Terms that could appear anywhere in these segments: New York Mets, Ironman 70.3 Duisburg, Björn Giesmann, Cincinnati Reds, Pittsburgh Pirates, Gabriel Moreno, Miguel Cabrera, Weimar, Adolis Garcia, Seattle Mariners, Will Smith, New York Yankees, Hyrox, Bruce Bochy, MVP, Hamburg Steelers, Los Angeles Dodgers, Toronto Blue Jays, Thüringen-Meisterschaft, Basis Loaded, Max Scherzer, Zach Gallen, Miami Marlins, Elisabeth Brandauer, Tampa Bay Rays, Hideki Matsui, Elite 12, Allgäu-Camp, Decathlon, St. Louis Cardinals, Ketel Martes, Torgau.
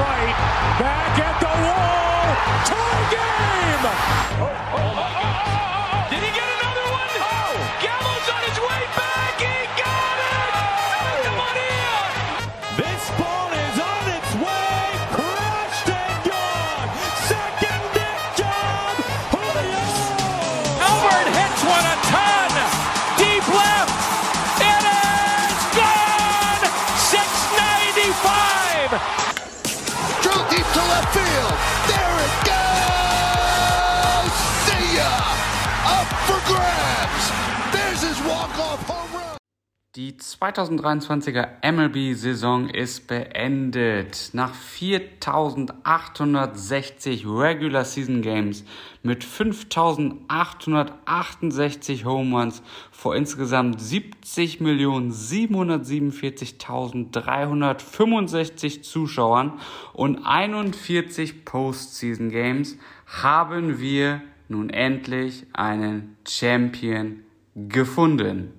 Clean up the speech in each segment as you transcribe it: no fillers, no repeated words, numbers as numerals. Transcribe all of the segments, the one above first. right, back at the wall, tie game! Oh, did he get another one? Oh! Gallo's on his way back, he got it! Santa Maria! This ball is on its way, crashed and gone! Second deck job, Julio! Albert hits one a ton, deep left, it is gone! 695! To left field, there it goes, see ya, up for grabs, there's his walk-off home run. Die 2023er MLB-Saison ist beendet. Nach 4.860 Regular Season Games mit 5.868 Home Runs vor insgesamt 70.747.365 Zuschauern und 41 Postseason Games haben wir nun endlich einen Champion gefunden.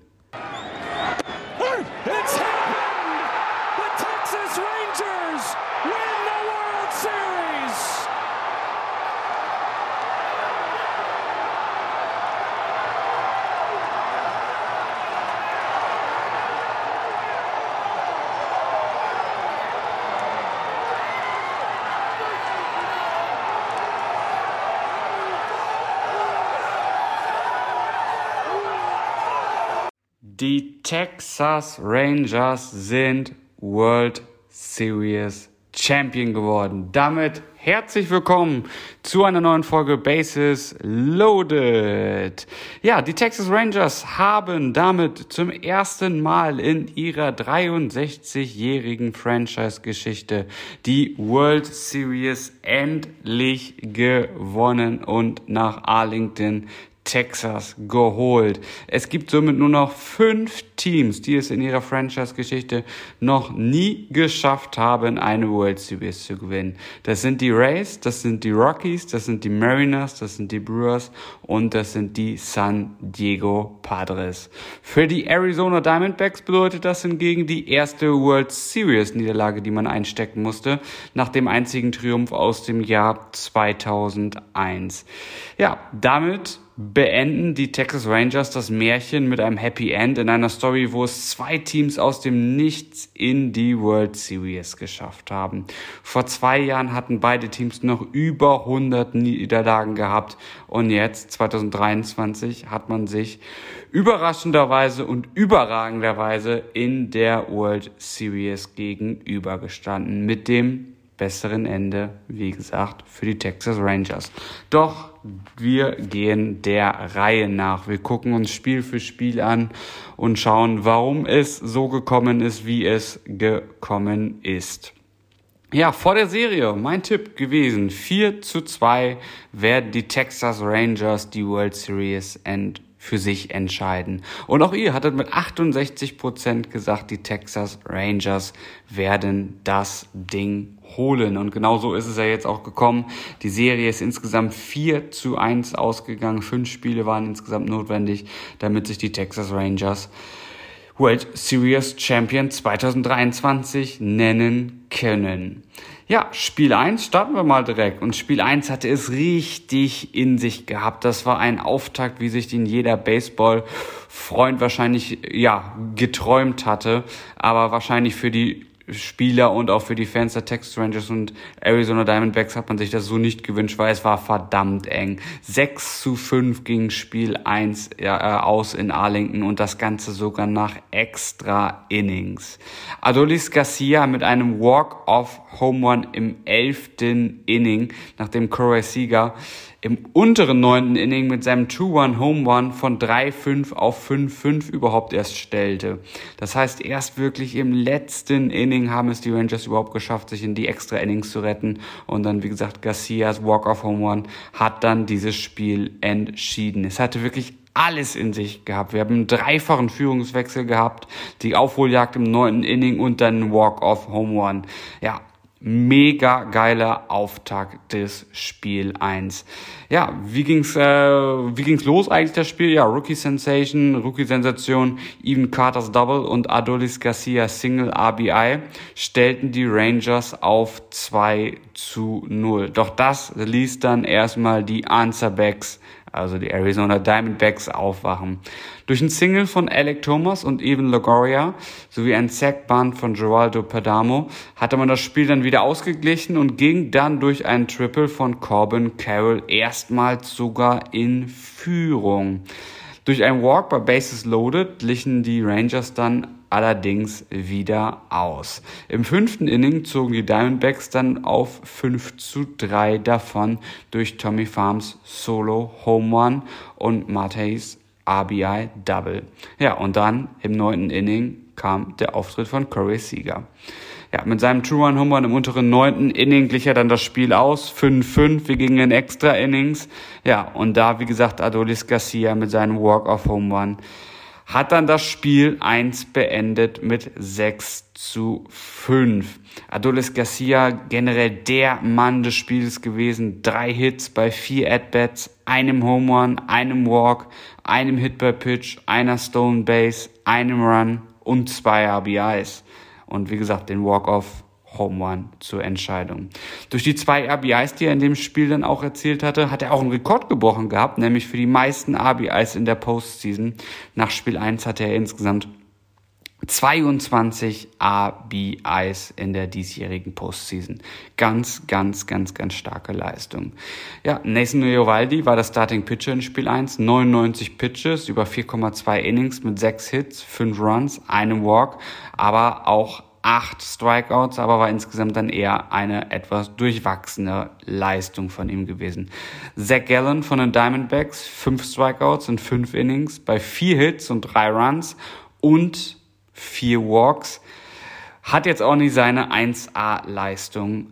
Die Texas Rangers sind World Series Champion geworden. Damit herzlich willkommen zu einer neuen Folge Basis Loaded. Ja, die Texas Rangers haben damit zum ersten Mal in ihrer 63-jährigen Franchise-Geschichte die World Series endlich gewonnen und nach Arlington Texas geholt. Es gibt somit nur noch 5 Teams, die es in ihrer Franchise-Geschichte noch nie geschafft haben, eine World Series zu gewinnen. Das sind die Rays, das sind die Rockies, das sind die Mariners, das sind die Brewers und das sind die San Diego Padres. Für die Arizona Diamondbacks bedeutet das hingegen die erste World Series-Niederlage, die man einstecken musste, nach dem einzigen Triumph aus dem Jahr 2001. Ja, damit beenden die Texas Rangers das Märchen mit einem Happy End in einer Story, wo es 2 Teams aus dem Nichts in die World Series geschafft haben. Vor 2 Jahren hatten beide Teams noch über 100 Niederlagen gehabt und jetzt, 2023, hat man sich überraschenderweise und überragenderweise in der World Series gegenübergestanden mit dem besseren Ende, wie gesagt, für die Texas Rangers. Doch wir gehen der Reihe nach. Wir gucken uns Spiel für Spiel an und schauen, warum es so gekommen ist, wie es gekommen ist. Ja, vor der Serie, mein Tipp gewesen, 4-2 werden die Texas Rangers die World Series für sich entscheiden. Und auch ihr hattet mit 68% gesagt, die Texas Rangers werden das Ding holen. Und genau so ist es ja jetzt auch gekommen. Die Serie ist insgesamt 4-1 ausgegangen. 5 Spiele waren insgesamt notwendig, damit sich die Texas Rangers World Series Champion 2023 nennen können. Ja, Spiel 1 starten wir mal direkt. Und Spiel 1 hatte es richtig in sich gehabt. Das war ein Auftakt, wie sich den jeder Baseball-Freund wahrscheinlich geträumt hatte. Aber wahrscheinlich für die Spieler und auch für die Fans der Texas Rangers und Arizona Diamondbacks hat man sich das so nicht gewünscht, weil es war verdammt eng. 6-5 ging Spiel 1 aus in Arlington und das Ganze sogar nach extra Innings. Adolis Garcia mit einem Walk-Off-Home-Run im 11. Inning, nachdem Corey Seager im unteren 9. Inning mit seinem 2-1-Home-Run von 3-5 auf 5-5 überhaupt erst stellte. Das heißt, erst wirklich im letzten Inning haben es die Rangers überhaupt geschafft, sich in die extra Innings zu retten. Und dann, wie gesagt, Garcias Walk-Off-Home-Run hat dann dieses Spiel entschieden. Es hatte wirklich alles in sich gehabt. Wir haben einen dreifachen Führungswechsel gehabt, die Aufholjagd im 9. Inning und dann Walk-Off-Home-Run. Ja, Mega geiler Auftakt des Spiel 1. Ja, wie ging's los eigentlich das Spiel? Ja, Rookie-Sensation, Evan Carters Double und Adolis Garcia Single RBI stellten die Rangers auf 2-0. Doch das ließ dann erstmal die Answerbacks, also die Arizona Diamondbacks, aufwachen. Durch ein Single von Alek Thomas und Evan Longoria sowie ein Sackbunt von Geraldo Perdomo hatte man das Spiel dann wieder ausgeglichen und ging dann durch ein Triple von Corbin Carroll erstmals sogar in Führung. Durch einen Walk bei Basis Loaded glichen die Rangers dann allerdings wieder aus. Im 5. Inning zogen die Diamondbacks dann auf 5-3 davon durch Tommy Farms Solo Home Run und Mateys RBI Double. Ja, und dann im 9. Inning kam der Auftritt von Corey Seager. Ja, mit seinem Two-Run-Home-Run im unteren 9. Inning glich er dann das Spiel aus. 5-5, wir gingen in Extra-Innings. Ja, und da, wie gesagt, Adolis Garcia mit seinem Walk-Off-Home-Run hat dann das Spiel 1 beendet mit 6-5. Adolis Garcia, generell der Mann des Spiels gewesen. 3 Hits bei 4 At-Bats, einem Home Run, einem Walk, einem Hit by Pitch, einer Stolen Base, einem Run und 2 RBIs. Und wie gesagt, den Walk-Off Home Run zur Entscheidung. Durch die 2 RBIs, die er in dem Spiel dann auch erzielt hatte, hat er auch einen Rekord gebrochen gehabt, nämlich für die meisten RBIs in der Postseason. Nach Spiel 1 hatte er insgesamt 22 RBIs in der diesjährigen Postseason. Ganz starke Leistung. Ja, Nathan Eovaldi war der Starting Pitcher in Spiel 1. 99 Pitches, über 4,2 Innings mit 6 Hits, 5 Runs, einem Walk, aber auch 8 Strikeouts, aber war insgesamt dann eher eine etwas durchwachsene Leistung von ihm gewesen. Zach Gallen von den Diamondbacks, 5 Strikeouts in 5 Innings, bei 4 Hits und 3 Runs und 4 Walks, hat jetzt auch nicht seine 1A-Leistung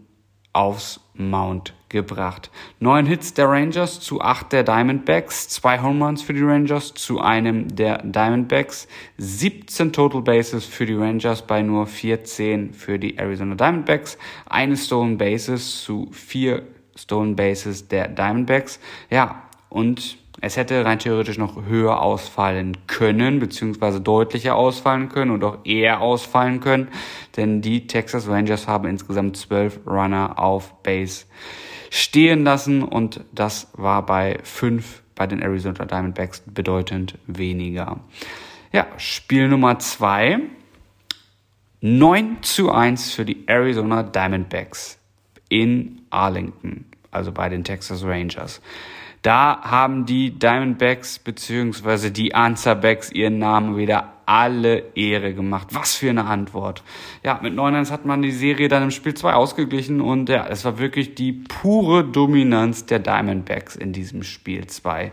aufs Mount gebracht. 9 Hits der Rangers zu 8 der Diamondbacks, 2 Home Runs für die Rangers zu einem der Diamondbacks, 17 Total Bases für die Rangers bei nur 14 für die Arizona Diamondbacks, eine Stolen Bases zu 4 Stolen Bases der Diamondbacks. Ja, und es hätte rein theoretisch noch höher ausfallen können, beziehungsweise deutlicher ausfallen können und auch eher ausfallen können, denn die Texas Rangers haben insgesamt 12 Runner auf Base stehen lassen und das war bei 5 bei den Arizona Diamondbacks bedeutend weniger. Ja, Spiel Nummer 2, 9-1 für die Arizona Diamondbacks in Arlington, also bei den Texas Rangers. Da haben die Diamondbacks bzw. die Answerbacks ihren Namen wieder alle Ehre gemacht. Was für eine Antwort. Ja, mit 9-1 hat man die Serie dann im Spiel 2 ausgeglichen und ja, es war wirklich die pure Dominanz der Diamondbacks in diesem Spiel 2.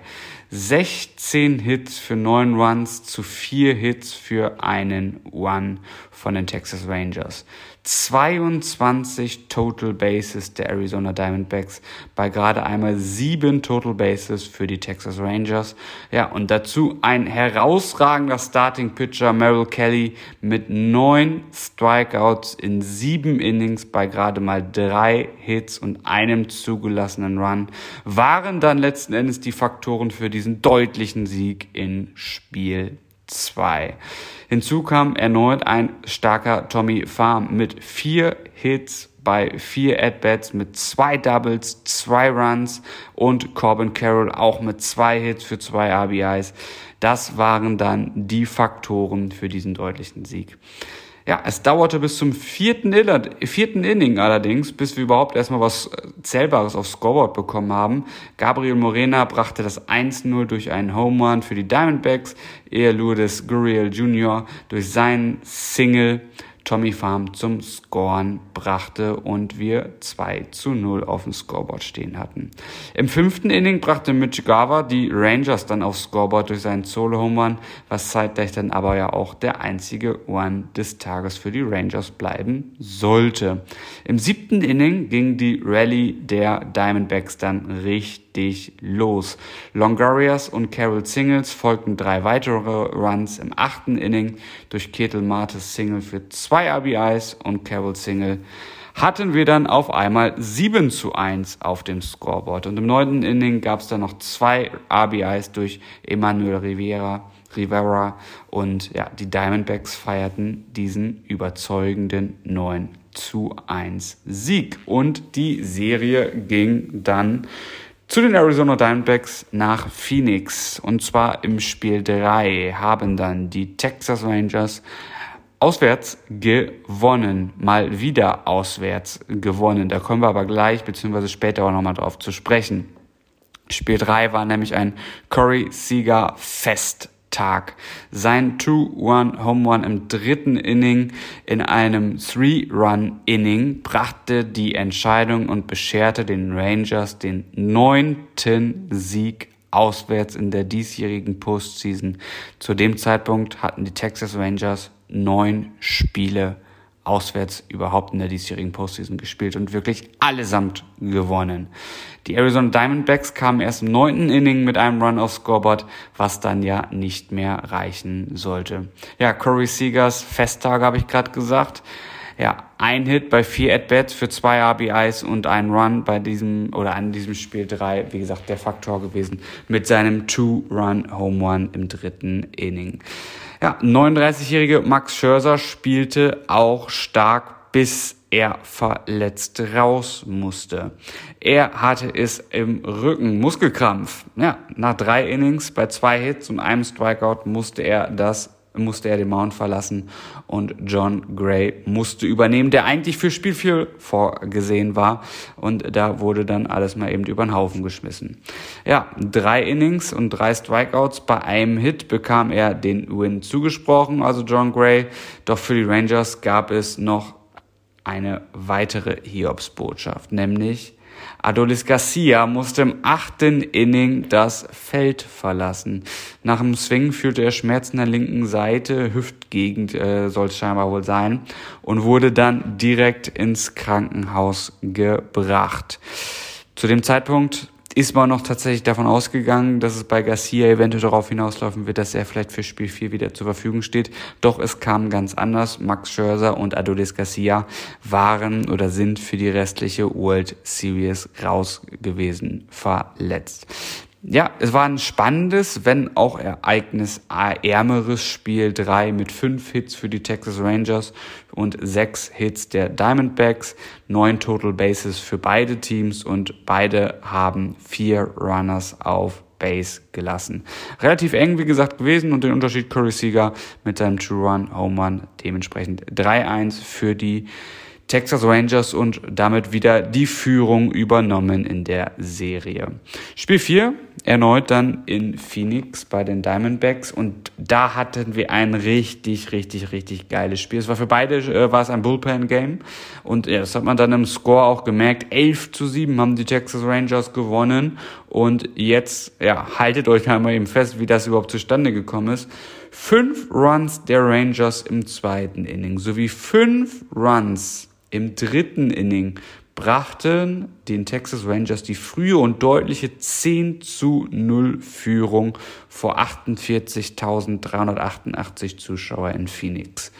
16 Hits für 9 Runs zu 4 Hits für einen Run von den Texas Rangers. 22 Total Bases der Arizona Diamondbacks bei gerade einmal 7 Total Bases für die Texas Rangers. Ja, und dazu ein herausragender Starting Pitcher Merrill Kelly mit 9 Strikeouts in 7 Innings bei gerade mal 3 Hits und einem zugelassenen Run waren dann letzten Endes die Faktoren für diesen deutlichen Sieg in Spiel 2. Hinzu kam erneut ein starker Tommy Pham mit 4 Hits bei 4 At-Bats mit 2 Doubles, 2 Runs und Corbin Carroll auch mit 2 Hits für 2 RBIs. Das waren dann die Faktoren für diesen deutlichen Sieg. Ja, es dauerte bis zum 4. Inning allerdings, bis wir überhaupt erstmal was Zählbares aufs Scoreboard bekommen haben. Gabriel Moreno brachte das 1-0 durch einen Home Run für die Diamondbacks, ehe Lourdes Gurriel Jr. durch seinen Single Tommy Pham zum Scoren brachte und wir 2-0 auf dem Scoreboard stehen hatten. Im 5. Inning brachte Mitch Garver die Rangers dann aufs Scoreboard durch seinen Solo-Home-Run, was zeitgleich dann aber ja auch der einzige Run des Tages für die Rangers bleiben sollte. Im 7. Inning ging die Rallye der Diamondbacks dann richtig los. Longorias und Carroll Singles folgten 3 weitere Runs im 8. Inning durch Ketel Martes Single für 2 RBIs und Carroll Single hatten wir dann auf einmal 7:1 auf dem Scoreboard. Und im 9. Inning gab es dann noch 2 RBIs durch Emmanuel Rivera und ja, die Diamondbacks feierten diesen überzeugenden 9:1 Sieg. Und die Serie ging dann zu den Arizona Diamondbacks nach Phoenix. Und zwar im Spiel 3 haben dann die Texas Rangers auswärts gewonnen, mal wieder auswärts gewonnen. Da kommen wir aber gleich bzw. später auch nochmal drauf zu sprechen. Spiel 3 war nämlich ein Corey Seager Festtag. Sein 2-1 Home Run im 3. Inning in einem 3-Run Inning brachte die Entscheidung und bescherte den Rangers den 9. Sieg auswärts in der diesjährigen Postseason. Zu dem Zeitpunkt hatten die Texas Rangers 9 Spiele auswärts überhaupt in der diesjährigen Postseason gespielt und wirklich allesamt gewonnen. Die Arizona Diamondbacks kamen erst im 9. Inning mit einem Run aufs Scoreboard, was dann ja nicht mehr reichen sollte. Ja, Corey Seagers Festtage habe ich gerade gesagt. Ja, ein Hit bei 4 At-Bats für 2 RBIs und ein Run bei diesem oder an diesem Spiel 3, wie gesagt, der Faktor gewesen mit seinem 2-Run-Home-Run im 3. Inning. Ja, 39-jährige Max Scherzer spielte auch stark, bis er verletzt raus musste. Er hatte es im Rücken, Muskelkrampf. Ja, nach 3 Innings bei 2 Hits und einem Strikeout musste er den Mound verlassen und John Gray musste übernehmen, der eigentlich für Spiel 4 vorgesehen war. Und da wurde dann alles mal eben über den Haufen geschmissen. Ja, 3 Innings und 3 Strikeouts. Bei einem Hit bekam er den Win zugesprochen, also John Gray. Doch für die Rangers gab es noch eine weitere Hiobsbotschaft, nämlich Adolis Garcia musste im 8. Inning das Feld verlassen. Nach dem Swing fühlte er Schmerzen der linken Seite, Hüftgegend soll es scheinbar wohl sein, und wurde dann direkt ins Krankenhaus gebracht. Zu dem Zeitpunkt ist man noch tatsächlich davon ausgegangen, dass es bei Garcia eventuell darauf hinauslaufen wird, dass er vielleicht für Spiel 4 wieder zur Verfügung steht. Doch es kam ganz anders. Max Scherzer und Adolis Garcia waren oder sind für die restliche World Series raus gewesen, verletzt. Ja, es war ein spannendes, wenn auch ereignisärmeres Spiel 3 mit 5 Hits für die Texas Rangers und 6 Hits der Diamondbacks, 9 Total Bases für beide Teams und beide haben 4 Runners auf Base gelassen. Relativ eng, wie gesagt, gewesen und den Unterschied Corey Seager mit seinem Two-Run-Home-Run dementsprechend 3-1 für die Texas Rangers und damit wieder die Führung übernommen in der Serie. Spiel 4 erneut dann in Phoenix bei den Diamondbacks und da hatten wir ein richtig geiles Spiel. Es war für beide war es ein Bullpen-Game und ja, das hat man dann im Score auch gemerkt. 11:7 haben die Texas Rangers gewonnen und jetzt ja, haltet euch mal eben fest, wie das überhaupt zustande gekommen ist. 5 Runs der Rangers im 2. Inning sowie 5 Runs im 3. Inning brachten den Texas Rangers die frühe und deutliche 10:0 Führung vor 48.388 Zuschauer in Phoenix.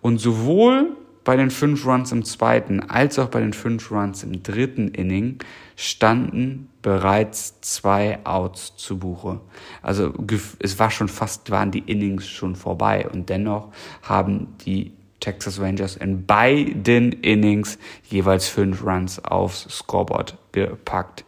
Und sowohl bei den 5 Runs im 2. als auch bei den 5 Runs im 3. Inning standen bereits 2 Outs zu Buche. Also es war schon fast, waren die Innings schon vorbei und dennoch haben die Texas Rangers in beiden Innings jeweils 5 Runs aufs Scoreboard gepackt.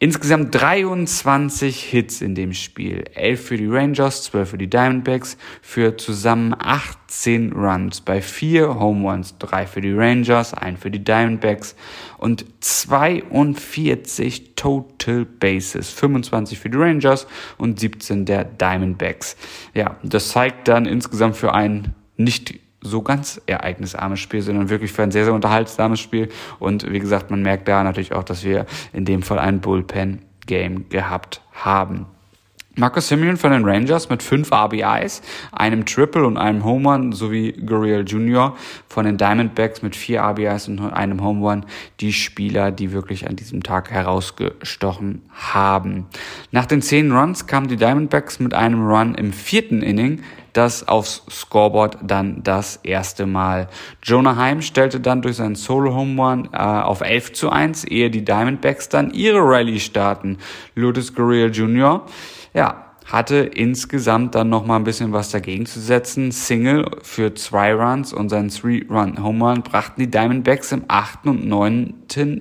Insgesamt 23 Hits in dem Spiel. 11 für die Rangers, 12 für die Diamondbacks, für zusammen 18 Runs bei 4 Home Runs. 3 für die Rangers, 1 für die Diamondbacks und 42 Total Bases. 25 für die Rangers und 17 der Diamondbacks. Ja, das zeigt dann insgesamt für einen nicht so ganz ereignisarmes Spiel, sondern wirklich für ein sehr, sehr unterhaltsames Spiel. Und wie gesagt, man merkt da natürlich auch, dass wir in dem Fall ein Bullpen-Game gehabt haben. Marcus Semion von den Rangers mit 5 RBIs, einem Triple und einem Home Run sowie Gurriel Jr. von den Diamondbacks mit 4 RBIs und einem Home Run, die Spieler, die wirklich an diesem Tag herausgestochen haben. Nach den 10 Runs kamen die Diamondbacks mit einem Run im 4. Inning das aufs Scoreboard dann das erste Mal. Jonah Heim stellte dann durch seinen Solo-Home-Run auf 11:1, ehe die Diamondbacks dann ihre Rallye starten. Lourdes Gurriel Jr., ja, hatte insgesamt dann nochmal ein bisschen was dagegen zu setzen. Single für 2 Runs und sein 3-Run-Home-Run brachten die Diamondbacks im 8. und 9.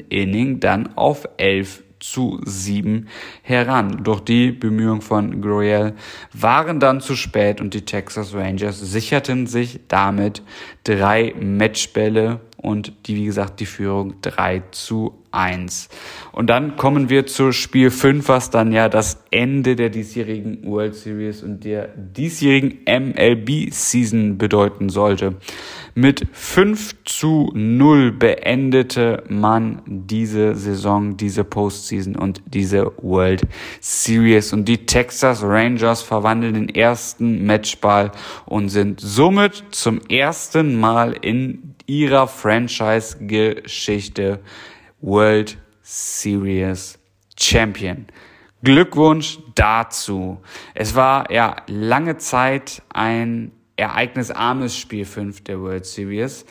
Inning dann auf 11:7 heran. Doch die Bemühungen von Gurriel waren dann zu spät und die Texas Rangers sicherten sich damit 3 Matchbälle und die, wie gesagt, die Führung 3:1. Und dann kommen wir zu Spiel 5, was dann ja das Ende der diesjährigen World Series und der diesjährigen MLB-Season bedeuten sollte. Mit 5:0 beendete man diese Saison, diese Postseason und diese World Series. Und die Texas Rangers verwandeln den ersten Matchball und sind somit zum ersten Mal in ihrer Franchise-Geschichte World Series Champion. Glückwunsch dazu. Es war ja lange Zeit ein ereignisarmes Spiel 5 der World Series.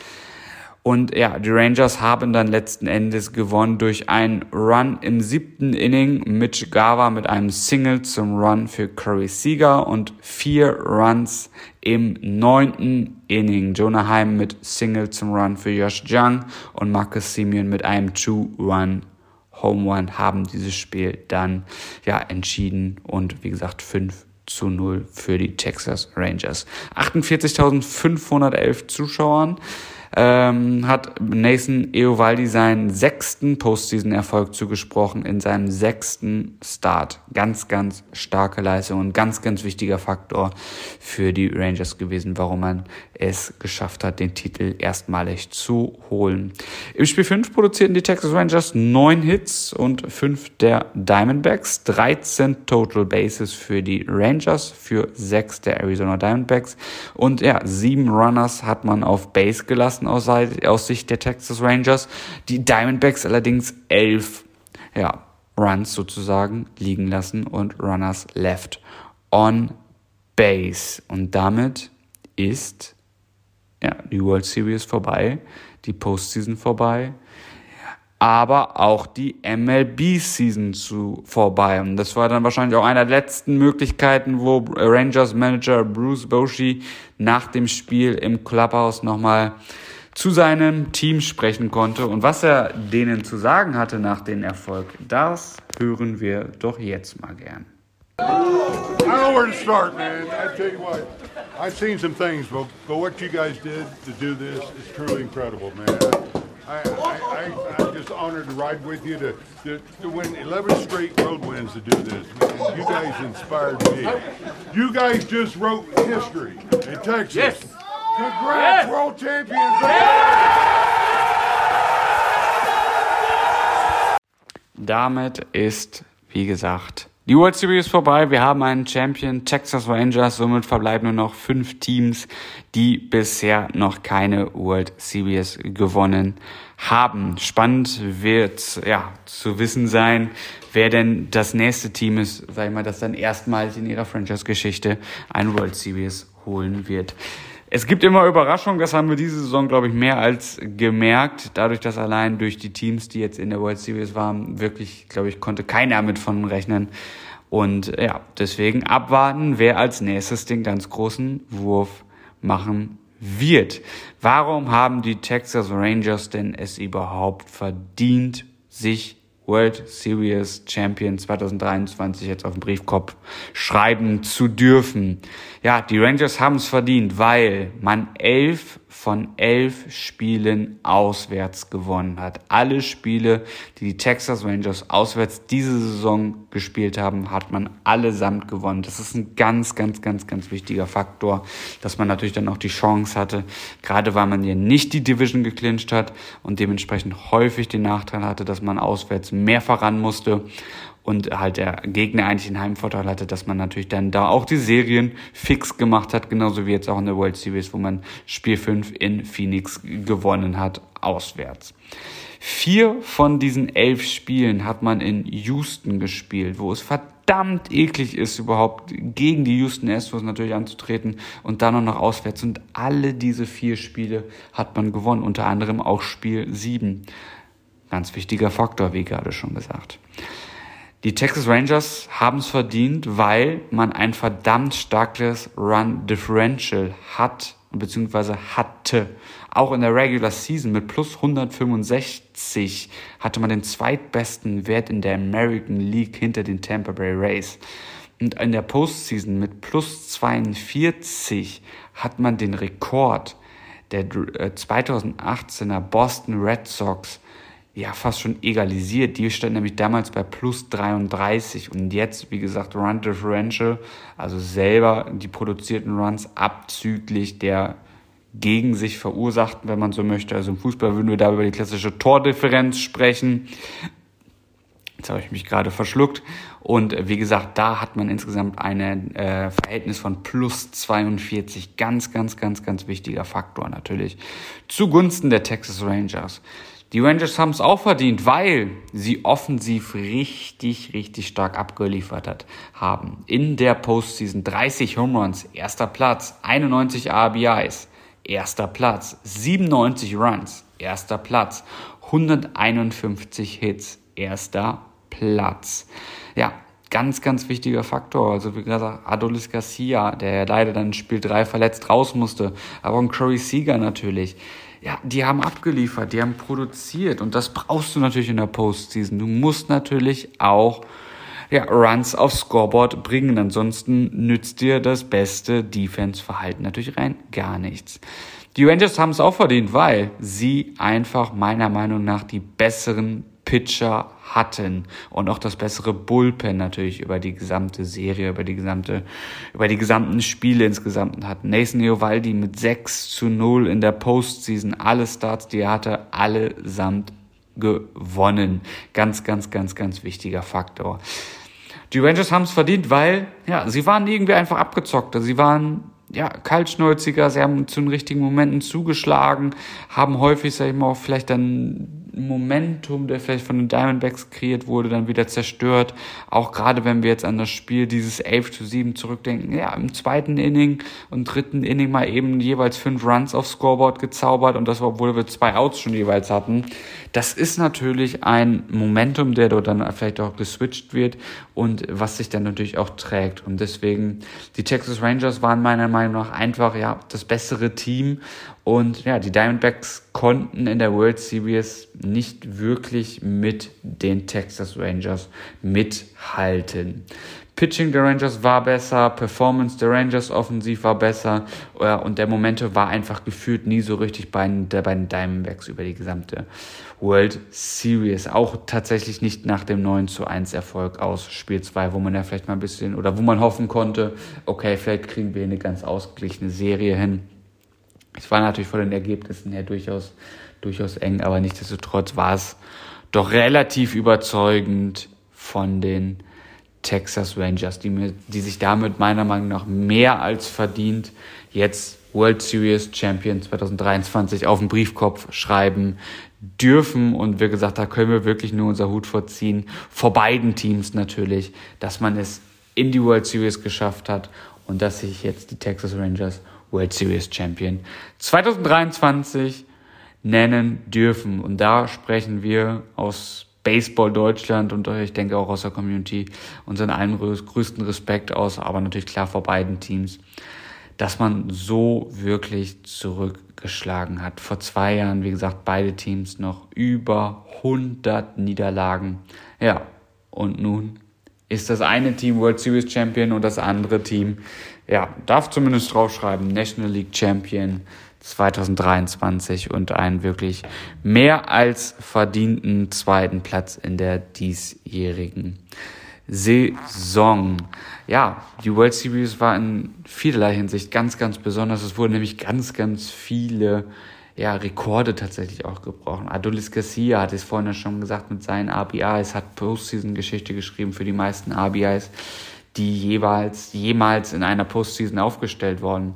Und ja, die Rangers haben dann letzten Endes gewonnen durch einen Run im 7. Inning. Mitch Garver mit einem Single zum Run für Corey Seager und 4 Runs im 9. Inning. Jonah Heim mit Single zum Run für Josh Jung und Marcus Semion mit einem 2-Run-Home-Run haben dieses Spiel dann ja entschieden und wie gesagt 5:0 für die Texas Rangers. 48.511 Zuschauern hat Nathan Eovaldi seinen 6. Postseason-Erfolg zugesprochen in seinem 6. Start. Ganz, ganz starke Leistung und ganz, ganz wichtiger Faktor für die Rangers gewesen, warum man es geschafft hat, den Titel erstmalig zu holen. Im Spiel 5 produzierten die Texas Rangers 9 Hits und 5 der Diamondbacks. 13 Total Bases für die Rangers, für 6 der Arizona Diamondbacks und ja, 7 Runners hat man auf Base gelassen aus Sicht der Texas Rangers. Die Diamondbacks allerdings 11 Runs sozusagen liegen lassen und Runners left on base. Und damit ist die World Series vorbei, die Postseason vorbei, aber auch die MLB-Season vorbei. Und das war dann wahrscheinlich auch einer der letzten Möglichkeiten, wo Rangers-Manager Bruce Bochy nach dem Spiel im Clubhouse nochmal zu seinem Team sprechen konnte. Und was er denen zu sagen hatte nach dem Erfolg, das hören wir doch jetzt mal gern. I don't know where to start, man. I tell you what, I've seen some things, but what you guys did to do this is truly incredible, man. I'm just honored to ride with you to win 11 straight road wins to do this. Man, you guys inspired me. You guys just wrote history in Texas. Yes. Congrats, yes. World champions. Yes. Damit ist, wie gesagt, die World Series vorbei, wir haben einen Champion, Texas Rangers, somit verbleiben nur noch 5 Teams, die bisher noch keine World Series gewonnen haben. Spannend wird zu wissen sein, wer denn das nächste Team ist, sag ich mal, das dann erstmals in ihrer Franchise-Geschichte eine World Series holen wird. Es gibt immer Überraschungen, das haben wir diese Saison, glaube ich, mehr als gemerkt. Dadurch, dass allein durch die Teams, die jetzt in der World Series waren, wirklich, glaube ich, konnte keiner mit von rechnen. Und ja, deswegen abwarten, wer als nächstes den ganz großen Wurf machen wird. Warum haben die Texas Rangers denn es überhaupt verdient, sich World Series Champion 2023 jetzt auf den Briefkopf schreiben zu dürfen? Ja, die Rangers haben es verdient, weil man 11 von 11 Spielen auswärts gewonnen hat. Alle Spiele, die Texas Rangers auswärts diese Saison gespielt haben, hat man allesamt gewonnen. Das ist ein ganz, ganz, ganz, ganz wichtiger Faktor, dass man natürlich dann auch die Chance hatte, gerade weil man hier nicht die Division geclincht hat und dementsprechend häufig den Nachteil hatte, dass man auswärts mehr voran musste und halt der Gegner eigentlich den Heimvorteil hatte, dass man natürlich dann da auch die Serien fix gemacht hat, genauso wie jetzt auch in der World Series, wo man Spiel 5 in Phoenix gewonnen hat, auswärts. 4 von diesen 11 Spielen hat man in Houston gespielt, wo es verdammt verdammt eklig ist, überhaupt gegen die Houston Astros natürlich anzutreten und dann noch auswärts. Und alle diese 4 Spiele hat man gewonnen, unter anderem auch Spiel 7. Ganz wichtiger Faktor, wie gerade schon gesagt. Die Texas Rangers haben es verdient, weil man ein verdammt starkes Run-Differential hat, beziehungsweise hatte. Auch in der Regular Season mit plus 165 hatte man den zweitbesten Wert in der American League hinter den Tampa Bay Rays. Und in der Postseason mit plus 42 hat man den Rekord der 2018er Boston Red Sox ja fast schon egalisiert. Die stand nämlich damals bei plus 33 und jetzt, wie gesagt, Run Differential, also selber die produzierten Runs abzüglich der gegen sich verursachten, wenn man so möchte. Also im Fußball würden wir da über die klassische Tordifferenz sprechen. Jetzt habe ich mich gerade verschluckt. Und wie gesagt, da hat man insgesamt ein Verhältnis von plus 42. Ganz, ganz, ganz, ganz wichtiger Faktor natürlich. Zugunsten der Texas Rangers. Die Rangers haben es auch verdient, weil sie offensiv richtig, richtig stark abgeliefert haben. In der Postseason 30 Home Runs, erster Platz, 91 RBIs, erster Platz, 97 Runs, erster Platz, 151 Hits, erster Platz. Ja, ganz, ganz wichtiger Faktor. Also wie gesagt, Adolis Garcia, der leider dann in Spiel 3 verletzt raus musste, aber auch Corey Seager natürlich. Ja, die haben abgeliefert, die haben produziert und das brauchst du natürlich in der Postseason. Du musst natürlich auch Runs aufs Scoreboard bringen, ansonsten nützt dir das beste Defense-Verhalten natürlich rein gar nichts. Die Rangers haben es auch verdient, weil sie einfach meiner Meinung nach die besseren Pitcher hatten und auch das bessere Bullpen natürlich über die gesamte Serie, über die gesamten Spiele insgesamt hatten. Nathan Eovaldi mit 6-0 in der Postseason, alle Starts, die er hatte, allesamt gewonnen. Ganz, ganz, ganz, ganz wichtiger Faktor. Die Rangers haben es verdient, weil, sie waren irgendwie einfach abgezockter. Sie waren kaltschnäuziger, sie haben zu den richtigen Momenten zugeschlagen, haben häufig, sag ich mal, auch vielleicht dann Momentum, der vielleicht von den Diamondbacks kreiert wurde, dann wieder zerstört. Auch gerade, wenn wir jetzt an das Spiel dieses 11-7 zurückdenken. Ja, im zweiten Inning und dritten Inning mal eben jeweils 5 Runs aufs Scoreboard gezaubert und das, obwohl wir 2 Outs schon jeweils hatten. Das ist natürlich ein Momentum, der dort dann vielleicht auch geswitcht wird und was sich dann natürlich auch trägt. Und deswegen, die Texas Rangers waren meiner Meinung nach einfach, das bessere Team. Und die Diamondbacks konnten in der World Series nicht wirklich mit den Texas Rangers mithalten. Pitching der Rangers war besser, Performance der Rangers offensiv war besser und der Momente war einfach gefühlt nie so richtig bei den Diamondbacks über die gesamte World Series. Auch tatsächlich nicht nach dem 9-1 Erfolg aus Spiel 2, wo man ja vielleicht mal ein bisschen oder wo man hoffen konnte, okay, vielleicht kriegen wir eine ganz ausgeglichene Serie hin. Es war natürlich von den Ergebnissen her durchaus eng, aber nichtsdestotrotz war es doch relativ überzeugend von den Texas Rangers, die sich damit meiner Meinung nach mehr als verdient jetzt World Series Champion 2023 auf den Briefkopf schreiben dürfen. Und wie gesagt, da können wir wirklich nur unser Hut vorziehen, vor beiden Teams natürlich, dass man es in die World Series geschafft hat und dass sich jetzt die Texas Rangers World Series Champion 2023 nennen dürfen. Und da sprechen wir aus Baseball Deutschland und ich denke auch aus der Community unseren allen größten Respekt aus, aber natürlich klar vor beiden Teams, dass man so wirklich zurückgeschlagen hat. Vor 2 Jahren, wie gesagt, beide Teams noch über 100 Niederlagen. Ja, und nun ist das eine Team World Series Champion und das andere Team, darf zumindest draufschreiben, National League Champion 2023 und einen wirklich mehr als verdienten zweiten Platz in der diesjährigen Saison. Ja, die World Series war in vielerlei Hinsicht ganz, ganz besonders. Es wurden nämlich ganz, ganz viele Rekorde tatsächlich auch gebrochen. Adolis Garcia hat es vorhin ja schon gesagt mit seinen RBIs, hat Postseason-Geschichte geschrieben für die meisten RBIs. die jemals in einer Postseason aufgestellt wurden.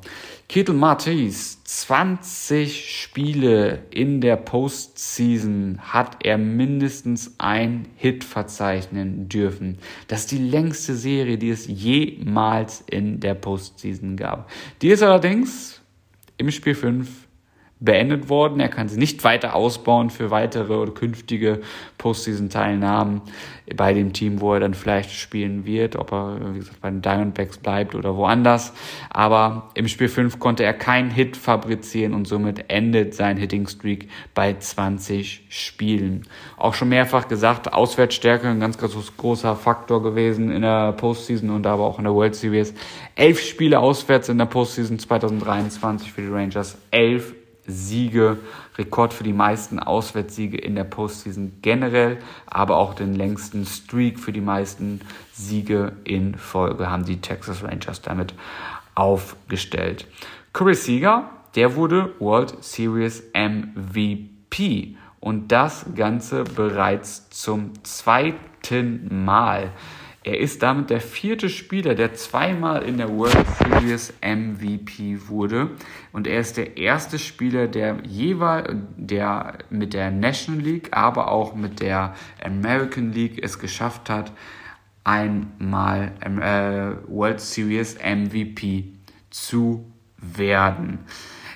Ketel Martis, 20 Spiele in der Postseason hat er mindestens einen Hit verzeichnen dürfen. Das ist die längste Serie, die es jemals in der Postseason gab. Die ist allerdings im Spiel 5 beendet worden. Er kann sie nicht weiter ausbauen für weitere oder künftige Postseason-Teilnahmen bei dem Team, wo er dann vielleicht spielen wird, ob er, wie gesagt, bei den Diamondbacks bleibt oder woanders. Aber im Spiel 5 konnte er keinen Hit fabrizieren und somit endet sein Hitting-Streak bei 20 Spielen. Auch schon mehrfach gesagt, Auswärtsstärke ein ganz, ganz großer Faktor gewesen in der Postseason und aber auch in der World Series. 11 Spiele auswärts in der Postseason 2023 für die Rangers, 11 Siege, Rekord für die meisten Auswärtssiege in der Postseason generell, aber auch den längsten Streak für die meisten Siege in Folge haben die Texas Rangers damit aufgestellt. Corey Seager, der wurde World Series MVP und das Ganze bereits zum zweiten Mal. Er ist damit der vierte Spieler, der zweimal in der World Series MVP wurde. Und er ist der erste Spieler, der mit der National League, aber auch mit der American League es geschafft hat, einmal World Series MVP zu werden.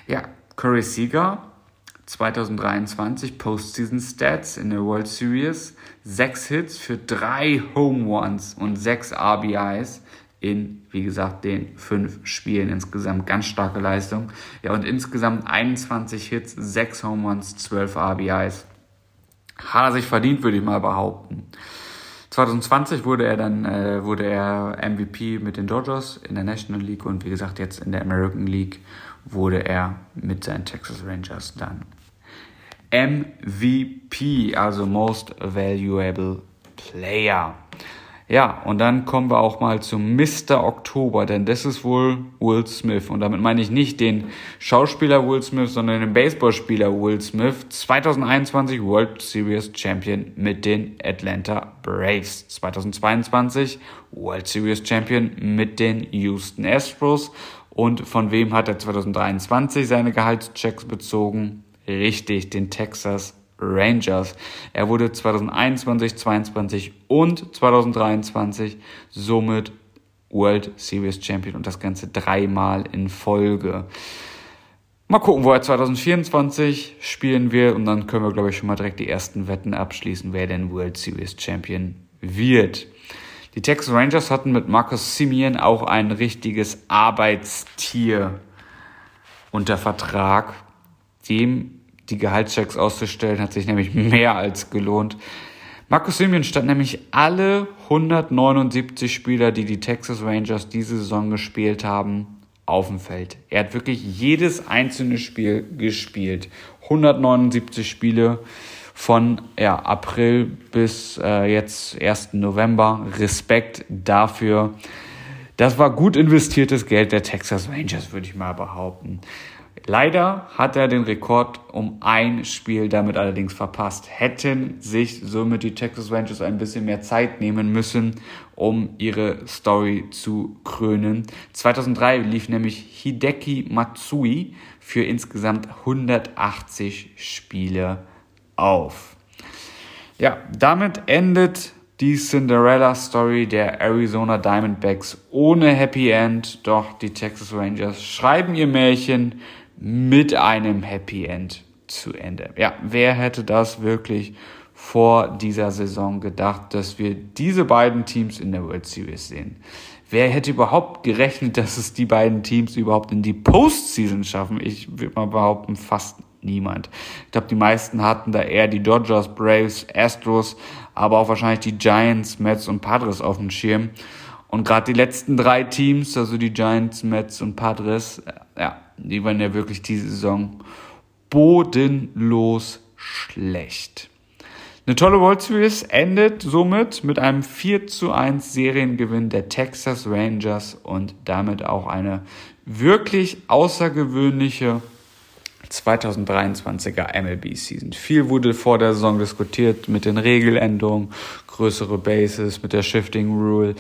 Ja, Corey Seager, 2023 Postseason Stats in der World Series, 6 Hits für 3 Home Runs und 6 RBIs in, wie gesagt, den 5 Spielen insgesamt. Ganz starke Leistung. Ja, und insgesamt 21 Hits, 6 Home Runs, 12 RBIs. Hat er sich verdient, würde ich mal behaupten. 2020 wurde er MVP mit den Dodgers in der National League und wie gesagt jetzt in der American League wurde er mit seinen Texas Rangers dann MVP, also Most Valuable Player. Ja, und dann kommen wir auch mal zum Mr. Oktober, denn das ist wohl Will Smith. Und damit meine ich nicht den Schauspieler Will Smith, sondern den Baseballspieler Will Smith. 2021 World Series Champion mit den Atlanta Braves. 2022 World Series Champion mit den Houston Astros. Und von wem hat er 2023 seine Gehaltschecks bezogen? Richtig, den Texas Rangers. Er wurde 2021, 22 und 2023 somit World Series Champion und das Ganze 3-mal in Folge. Mal gucken, wo er 2024 spielen wird und dann können wir, glaube ich, schon mal direkt die ersten Wetten abschließen, wer denn World Series Champion wird. Die Texas Rangers hatten mit Marcus Semion auch ein richtiges Arbeitstier unter Vertrag, dem die Gehaltschecks auszustellen, hat sich nämlich mehr als gelohnt. Marcus Semion stand nämlich alle 179 Spieler, die die Texas Rangers diese Saison gespielt haben, auf dem Feld. Er hat wirklich jedes einzelne Spiel gespielt. 179 Spiele von April bis jetzt 1. November. Respekt dafür. Das war gut investiertes Geld der Texas Rangers, würde ich mal behaupten. Leider hat er den Rekord um ein Spiel damit allerdings verpasst. Hätten sich somit die Texas Rangers ein bisschen mehr Zeit nehmen müssen, um ihre Story zu krönen. 2003 lief nämlich Hideki Matsui für insgesamt 180 Spiele auf. Ja, damit endet die Cinderella-Story der Arizona Diamondbacks ohne Happy End. Doch die Texas Rangers schreiben ihr Märchen mit einem Happy End zu Ende. Ja, wer hätte das wirklich vor dieser Saison gedacht, dass wir diese beiden Teams in der World Series sehen? Wer hätte überhaupt gerechnet, dass es die beiden Teams überhaupt in die Postseason schaffen? Ich würde mal behaupten, fast niemand. Ich glaube, die meisten hatten da eher die Dodgers, Braves, Astros, aber auch wahrscheinlich die Giants, Mets und Padres auf dem Schirm. Und gerade die letzten 3 Teams, also die Giants, Mets und Padres, ja, die waren ja wirklich diese Saison bodenlos schlecht. Eine tolle World Series endet somit mit einem 4:1 Seriengewinn der Texas Rangers und damit auch eine wirklich außergewöhnliche 2023er MLB-Season. Viel wurde vor der Saison diskutiert mit den Regeländerungen, größere Bases mit der Shifting Rule,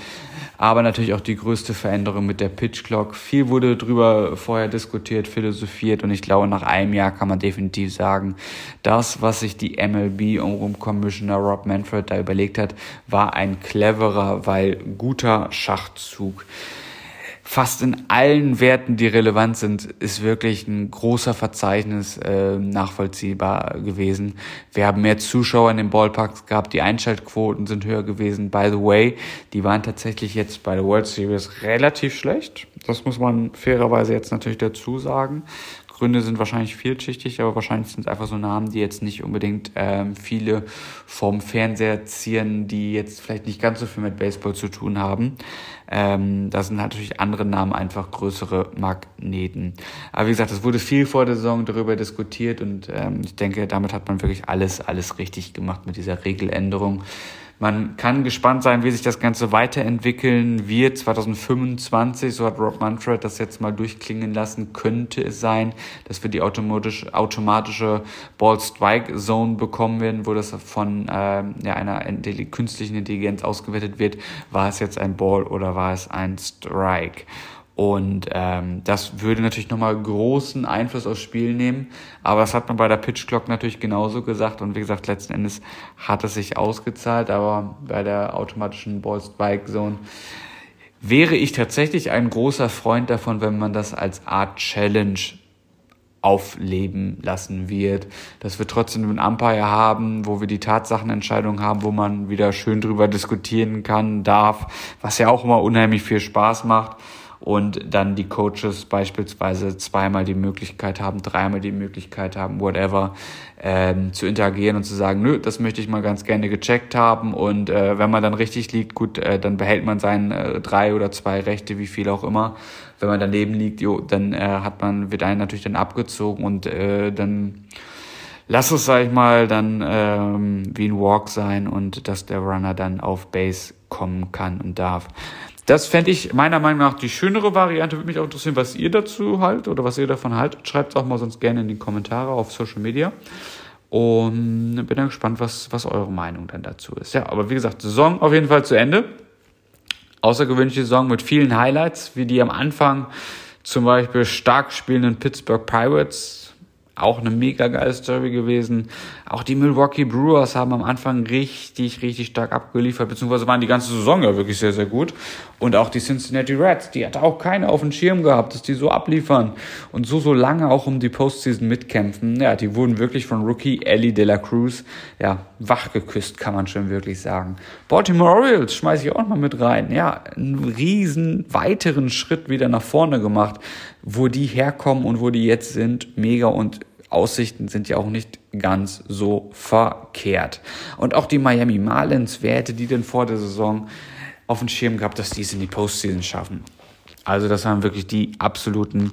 aber natürlich auch die größte Veränderung mit der Pitch Clock. Viel wurde drüber vorher diskutiert, philosophiert und ich glaube, nach einem Jahr kann man definitiv sagen, das, was sich die MLB um Commissioner Rob Manfred da überlegt hat, war ein cleverer, weil guter Schachzug. Fast in allen Werten, die relevant sind, ist wirklich ein großer Verzeichnis nachvollziehbar gewesen. Wir haben mehr Zuschauer in den Ballparks gehabt, die Einschaltquoten sind höher gewesen. By the way, die waren tatsächlich jetzt bei der World Series relativ schlecht. Das muss man fairerweise jetzt natürlich dazu sagen. Gründe sind wahrscheinlich vielschichtig, aber wahrscheinlich sind es einfach so Namen, die jetzt nicht unbedingt viele vom Fernseher ziehen, die jetzt vielleicht nicht ganz so viel mit Baseball zu tun haben. Da sind halt natürlich andere Namen einfach größere Magneten. Aber wie gesagt, es wurde viel vor der Saison darüber diskutiert und ich denke, damit hat man wirklich alles richtig gemacht mit dieser Regeländerung. Man kann gespannt sein, wie sich das Ganze weiterentwickeln wird. 2025, so hat Rob Manfred das jetzt mal durchklingen lassen, könnte es sein, dass wir die automatische Ball-Strike-Zone bekommen werden, wo das von einer künstlichen Intelligenz ausgewertet wird. War es jetzt ein Ball oder war es ein Strike? Und das würde natürlich nochmal großen Einfluss aufs Spiel nehmen, aber das hat man bei der Pitch Clock natürlich genauso gesagt und wie gesagt, letzten Endes hat es sich ausgezahlt, aber bei der automatischen Ball Strike Zone wäre ich tatsächlich ein großer Freund davon, wenn man das als Art Challenge aufleben lassen wird, dass wir trotzdem einen Umpire haben, wo wir die Tatsachenentscheidung haben, wo man wieder schön drüber diskutieren kann, darf, was ja auch immer unheimlich viel Spaß macht. Und dann die Coaches beispielsweise zweimal die Möglichkeit haben, dreimal die Möglichkeit haben, whatever, zu interagieren und zu sagen, nö, das möchte ich mal ganz gerne gecheckt haben. Und wenn man dann richtig liegt, gut, dann behält man seine 3 oder 2 Rechte, wie viel auch immer. Wenn man daneben liegt, dann wird einen natürlich dann abgezogen und dann lass es, sag ich mal, dann wie ein Walk sein und dass der Runner dann auf Base kommen kann und darf. Das fände ich meiner Meinung nach die schönere Variante. Würde mich auch interessieren, was ihr dazu haltet oder was ihr davon haltet. Schreibt es auch mal sonst gerne in die Kommentare auf Social Media. Und bin dann gespannt, was eure Meinung dann dazu ist. Ja, aber wie gesagt, Saison auf jeden Fall zu Ende. Außergewöhnliche Saison mit vielen Highlights, wie die am Anfang zum Beispiel stark spielenden Pittsburgh Pirates. Auch eine mega geile Story gewesen. Auch die Milwaukee Brewers haben am Anfang richtig stark abgeliefert, beziehungsweise waren die ganze Saison ja wirklich sehr, sehr gut. Und auch die Cincinnati Reds, die hatte auch keiner auf dem Schirm gehabt, dass die so abliefern und so lange auch um die Postseason mitkämpfen. Ja, die wurden wirklich von Rookie Ellie De La Cruz, ja, wachgeküsst, kann man schon wirklich sagen. Baltimore Orioles schmeiße ich auch mal mit rein. Ja, einen riesen weiteren Schritt wieder nach vorne gemacht. Wo die herkommen und wo die jetzt sind, mega, und Aussichten sind ja auch nicht ganz so verkehrt. Und auch die Miami Marlins, wer hätte die denn vor der Saison auf dem Schirm gehabt, dass die es in die Postseason schaffen? Also das waren wirklich die absoluten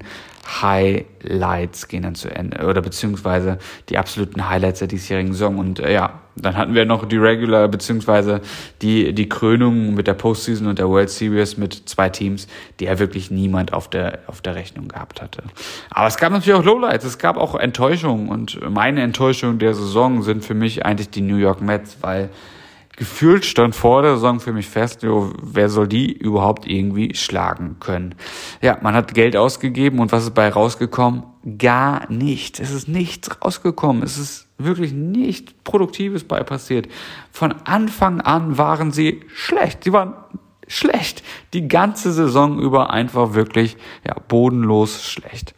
Highlights, gehen dann zu Ende, oder beziehungsweise die absoluten Highlights der diesjährigen Saison. Und ja, dann hatten wir noch die Regular, beziehungsweise die Krönung mit der Postseason und der World Series mit 2 Teams, die ja wirklich niemand auf der Rechnung gehabt hatte. Aber es gab natürlich auch Lowlights, es gab auch Enttäuschungen, und meine Enttäuschung der Saison sind für mich eigentlich die New York Mets, weil gefühlt stand vor der Saison für mich fest, wer soll die überhaupt irgendwie schlagen können? Ja, man hat Geld ausgegeben und was ist bei rausgekommen? Gar nichts. Es ist nichts rausgekommen. Es ist wirklich nichts Produktives bei passiert. Von Anfang an waren sie schlecht. Sie waren schlecht. Die ganze Saison über einfach wirklich, ja, bodenlos schlecht.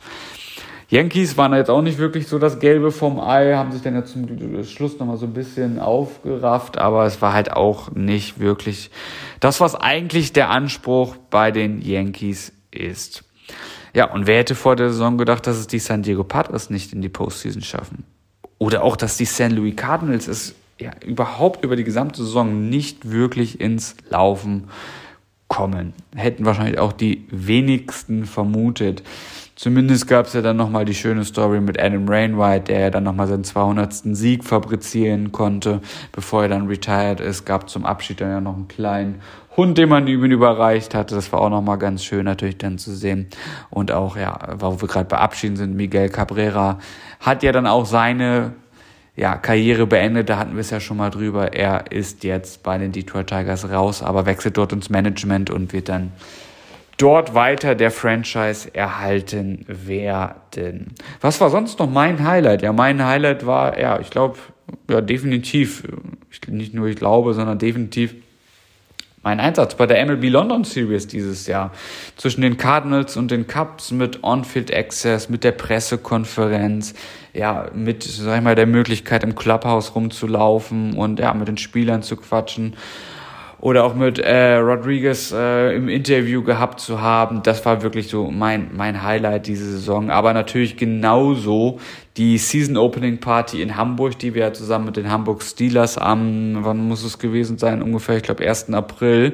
Yankees waren jetzt auch nicht wirklich so das Gelbe vom Ei, haben sich dann ja zum Schluss nochmal so ein bisschen aufgerafft, aber es war halt auch nicht wirklich das, was eigentlich der Anspruch bei den Yankees ist. Ja, und wer hätte vor der Saison gedacht, dass es die San Diego Padres nicht in die Postseason schaffen? Oder auch, dass die St. Louis Cardinals es ja überhaupt über die gesamte Saison nicht wirklich ins Laufen kommen. Hätten wahrscheinlich auch die wenigsten vermutet. Zumindest gab es ja dann nochmal die schöne Story mit Adam Wainwright, der ja dann nochmal seinen 200. Sieg fabrizieren konnte, bevor er dann retired ist. Gab zum Abschied dann ja noch einen kleinen Hund, den man ihm überreicht hatte. Das war auch nochmal ganz schön natürlich dann zu sehen. Und auch, ja, wo wir gerade bei Abschieden sind, Miguel Cabrera hat ja dann auch seine ja, Karriere beendet, da hatten wir es ja schon mal drüber. Er ist jetzt bei den Detroit Tigers raus, aber wechselt dort ins Management und wird dann dort weiter der Franchise erhalten werden. Was war sonst noch mein Highlight? Ja, mein Highlight war, ja, ich glaube, ja, definitiv, nicht nur ich glaube, sondern definitiv mein Einsatz bei der MLB London Series dieses Jahr. Zwischen den Cardinals und den Cubs mit On-Field Access, mit der Pressekonferenz, ja, mit, sag ich mal, der Möglichkeit im Clubhouse rumzulaufen und ja, mit den Spielern zu quatschen. Oder auch mit Rodriguez im Interview gehabt zu haben. Das war wirklich so mein Highlight diese Saison. Aber natürlich genauso die Season-Opening-Party in Hamburg, die wir ja zusammen mit den Hamburg Steelers am, wann muss es gewesen sein, ungefähr, ich glaube 1. April,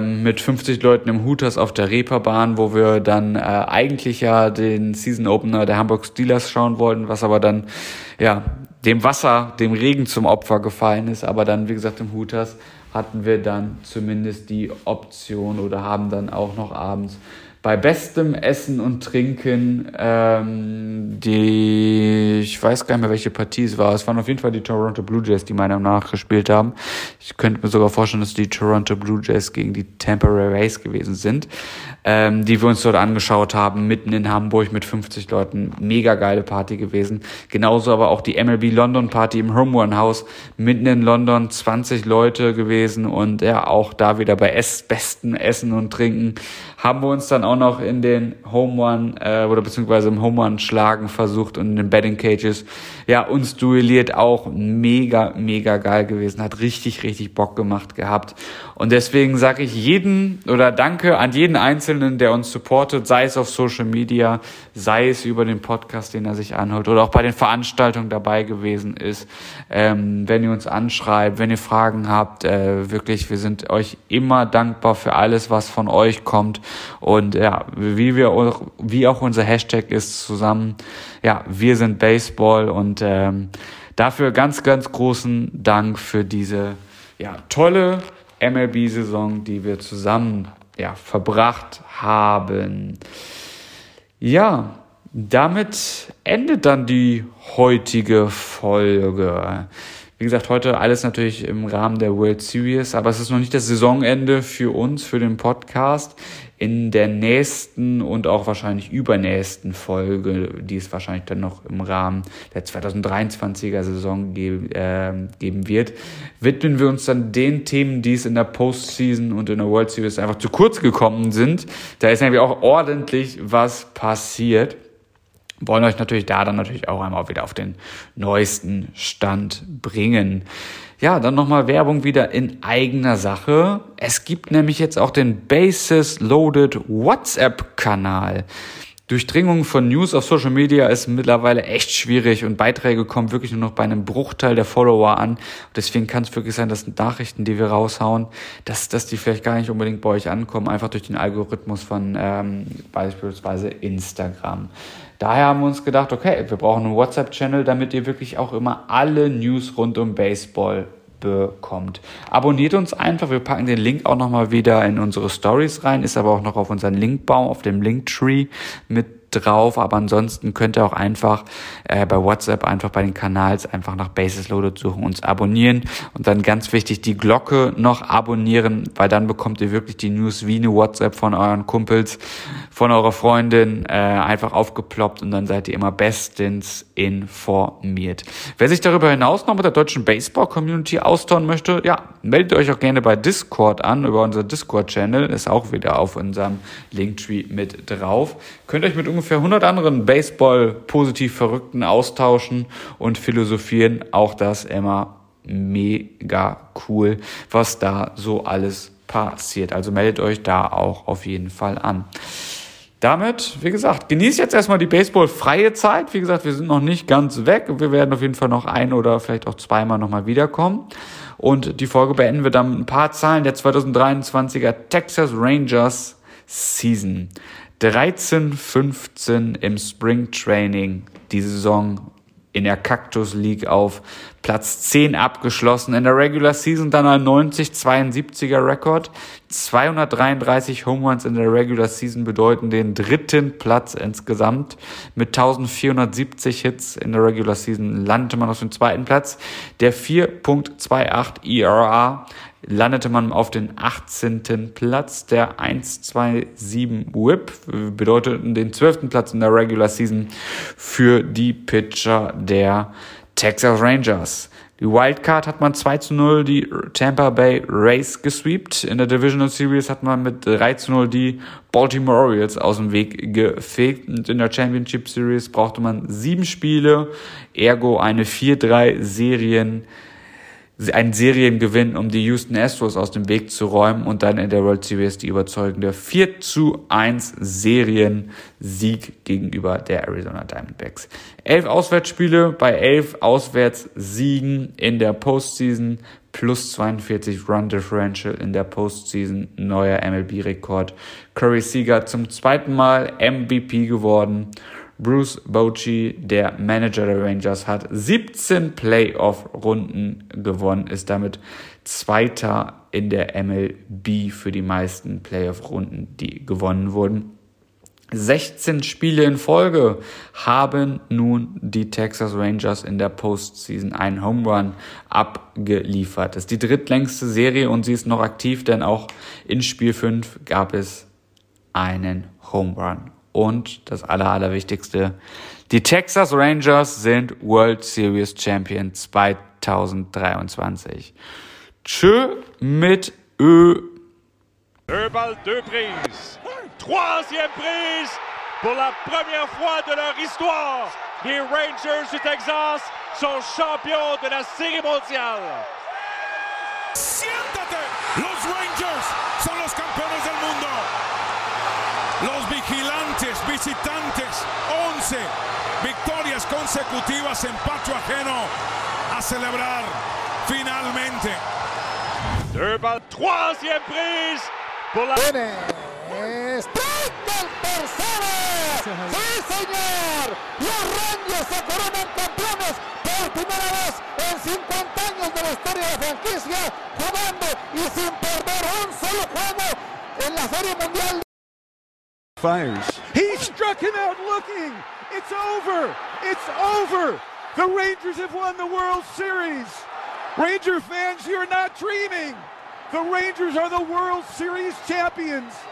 mit 50 Leuten im Hooters auf der Reeperbahn, wo wir dann eigentlich ja den Season-Opener der Hamburg Steelers schauen wollten, was aber dann ja dem Wasser, dem Regen zum Opfer gefallen ist. Aber dann, wie gesagt, im Hooters hatten wir dann zumindest die Option oder haben dann auch noch abends bei bestem Essen und Trinken ich weiß gar nicht mehr, welche Partie es war. Es waren auf jeden Fall die Toronto Blue Jays, die meiner Meinung nach gespielt haben. Ich könnte mir sogar vorstellen, dass die Toronto Blue Jays gegen die Tampa Bay Rays gewesen sind, die wir uns dort angeschaut haben, mitten in Hamburg mit 50 Leuten. Mega geile Party gewesen. Genauso aber auch die MLB London Party im Home Haus, mitten in London, 20 Leute gewesen und ja, auch da wieder bei bestem Essen und Trinken haben wir uns dann auch noch in den Home Run oder beziehungsweise im Home Run schlagen versucht und in den Batting Cages ja uns duelliert, auch mega geil gewesen, hat richtig Bock gemacht gehabt und deswegen sage ich danke an jeden Einzelnen, der uns supportet, sei es auf Social Media, sei es über den Podcast, den er sich anhört oder auch bei den Veranstaltungen dabei gewesen ist. Wenn ihr uns anschreibt, wenn ihr Fragen habt, wirklich, wir sind euch immer dankbar für alles, was von euch kommt. Und ja, wie auch unser Hashtag ist zusammen, ja, wir sind Baseball und dafür ganz großen Dank für diese ja tolle MLB-Saison, die wir zusammen ja verbracht haben. Ja, damit endet dann die heutige Folge. Wie gesagt, heute alles natürlich im Rahmen der World Series, aber es ist noch nicht das Saisonende für uns, für den Podcast. In der nächsten und auch wahrscheinlich übernächsten Folge, die es wahrscheinlich dann noch im Rahmen der 2023er Saison geben wird, widmen wir uns dann den Themen, die es in der Postseason und in der World Series einfach zu kurz gekommen sind. Da ist nämlich auch ordentlich was passiert. Wollen euch natürlich da dann natürlich auch einmal wieder auf den neuesten Stand bringen. Ja, dann nochmal Werbung wieder in eigener Sache. Es gibt nämlich jetzt auch den Basis Loaded WhatsApp-Kanal. Durchdringung von News auf Social Media ist mittlerweile echt schwierig und Beiträge kommen wirklich nur noch bei einem Bruchteil der Follower an. Deswegen kann es wirklich sein, dass Nachrichten, die wir raushauen, dass die vielleicht gar nicht unbedingt bei euch ankommen, einfach durch den Algorithmus von beispielsweise Instagram. Daher haben wir uns gedacht, okay, wir brauchen einen WhatsApp-Channel, damit ihr wirklich auch immer alle News rund um Baseball bekommt. Abonniert uns einfach, wir packen den Link auch nochmal wieder in unsere Stories rein, ist aber auch noch auf unseren Linkbaum, auf dem Linktree mit drauf, aber ansonsten könnt ihr auch einfach bei WhatsApp einfach bei den Kanals einfach nach Basis Loaded suchen, uns abonnieren und dann ganz wichtig die Glocke noch abonnieren, weil dann bekommt ihr wirklich die News wie eine WhatsApp von euren Kumpels, von eurer Freundin einfach aufgeploppt und dann seid ihr immer bestens informiert. Wer sich darüber hinaus noch mit der deutschen Baseball-Community austauschen möchte, ja, meldet euch auch gerne bei Discord an, über unser Discord-Channel, ist auch wieder auf unserem Linktree mit drauf. Könnt euch mit ungefähr 100 anderen Baseball-positiv Verrückten austauschen und philosophieren. Auch das immer mega cool, was da so alles passiert. Also meldet euch da auch auf jeden Fall an. Damit, wie gesagt, genießt jetzt erstmal die baseballfreie Zeit. Wie gesagt, wir sind noch nicht ganz weg. Wir werden auf jeden Fall noch ein oder vielleicht auch zweimal nochmal wiederkommen. Und die Folge beenden wir dann mit ein paar Zahlen der 2023er Texas Rangers Season. 13-15 im Spring Training, die Saison in der Cactus League auf Platz 10 abgeschlossen. In der Regular Season dann ein 90-72er Rekord. 233 Home Runs in der Regular Season bedeuten den dritten Platz insgesamt. Mit 1470 Hits in der Regular Season landete man auf dem zweiten Platz. Der 4.28 ERA landete man auf den 18. Platz. Der 1,27 Whip bedeuteten den 12. Platz in der Regular Season für die Pitcher der Texas Rangers. Die Wildcard hat man 2-0 die Tampa Bay Rays gesweept. In der Divisional Series hat man mit 3-0 die Baltimore Orioles aus dem Weg gefegt. Und in der Championship Series brauchte man 7 Spiele, ergo eine 4-3-Serien. Ein Seriengewinn, um die Houston Astros aus dem Weg zu räumen und dann in der World Series die überzeugende 4-1 Seriensieg gegenüber der Arizona Diamondbacks. 11 Auswärtsspiele bei 11 Auswärtssiegen in der Postseason plus 42 Run Differential in der Postseason, neuer MLB-Rekord. Corey Seager zum zweiten Mal MVP geworden. Bruce Bochy, der Manager der Rangers, hat 17 Playoff-Runden gewonnen, ist damit Zweiter in der MLB für die meisten Playoff-Runden, die gewonnen wurden. 16 Spiele in Folge haben nun die Texas Rangers in der Postseason einen Home Run abgeliefert. Das ist die drittlängste Serie und sie ist noch aktiv, denn auch in Spiel 5 gab es einen Home Run. Und das Allerwichtigste, die Texas Rangers sind World Series Champion 2023. Tschö mit Ö. Deux balles, deux prises. Troisième prise pour la première fois de leur histoire. Les Rangers du Texas sont champions de la Série mondiale. Siéntate, los Rangers son los campeones del mundo. Los vigilantes, visitantes, 11 victorias consecutivas en patio ajeno a celebrar finalmente. Deux balles, troisième prise pour la... ¡Tres del tercero! ¡Sí, señor! Los Rangers se coronan campeones por primera vez en 50 años de la historia de la franquicia, jugando y sin perder un solo juego en la Serie Mundial. Fires. He struck him out looking. It's over. It's over. The Rangers have won the World Series. Ranger fans, you're not dreaming. The Rangers are the World Series champions.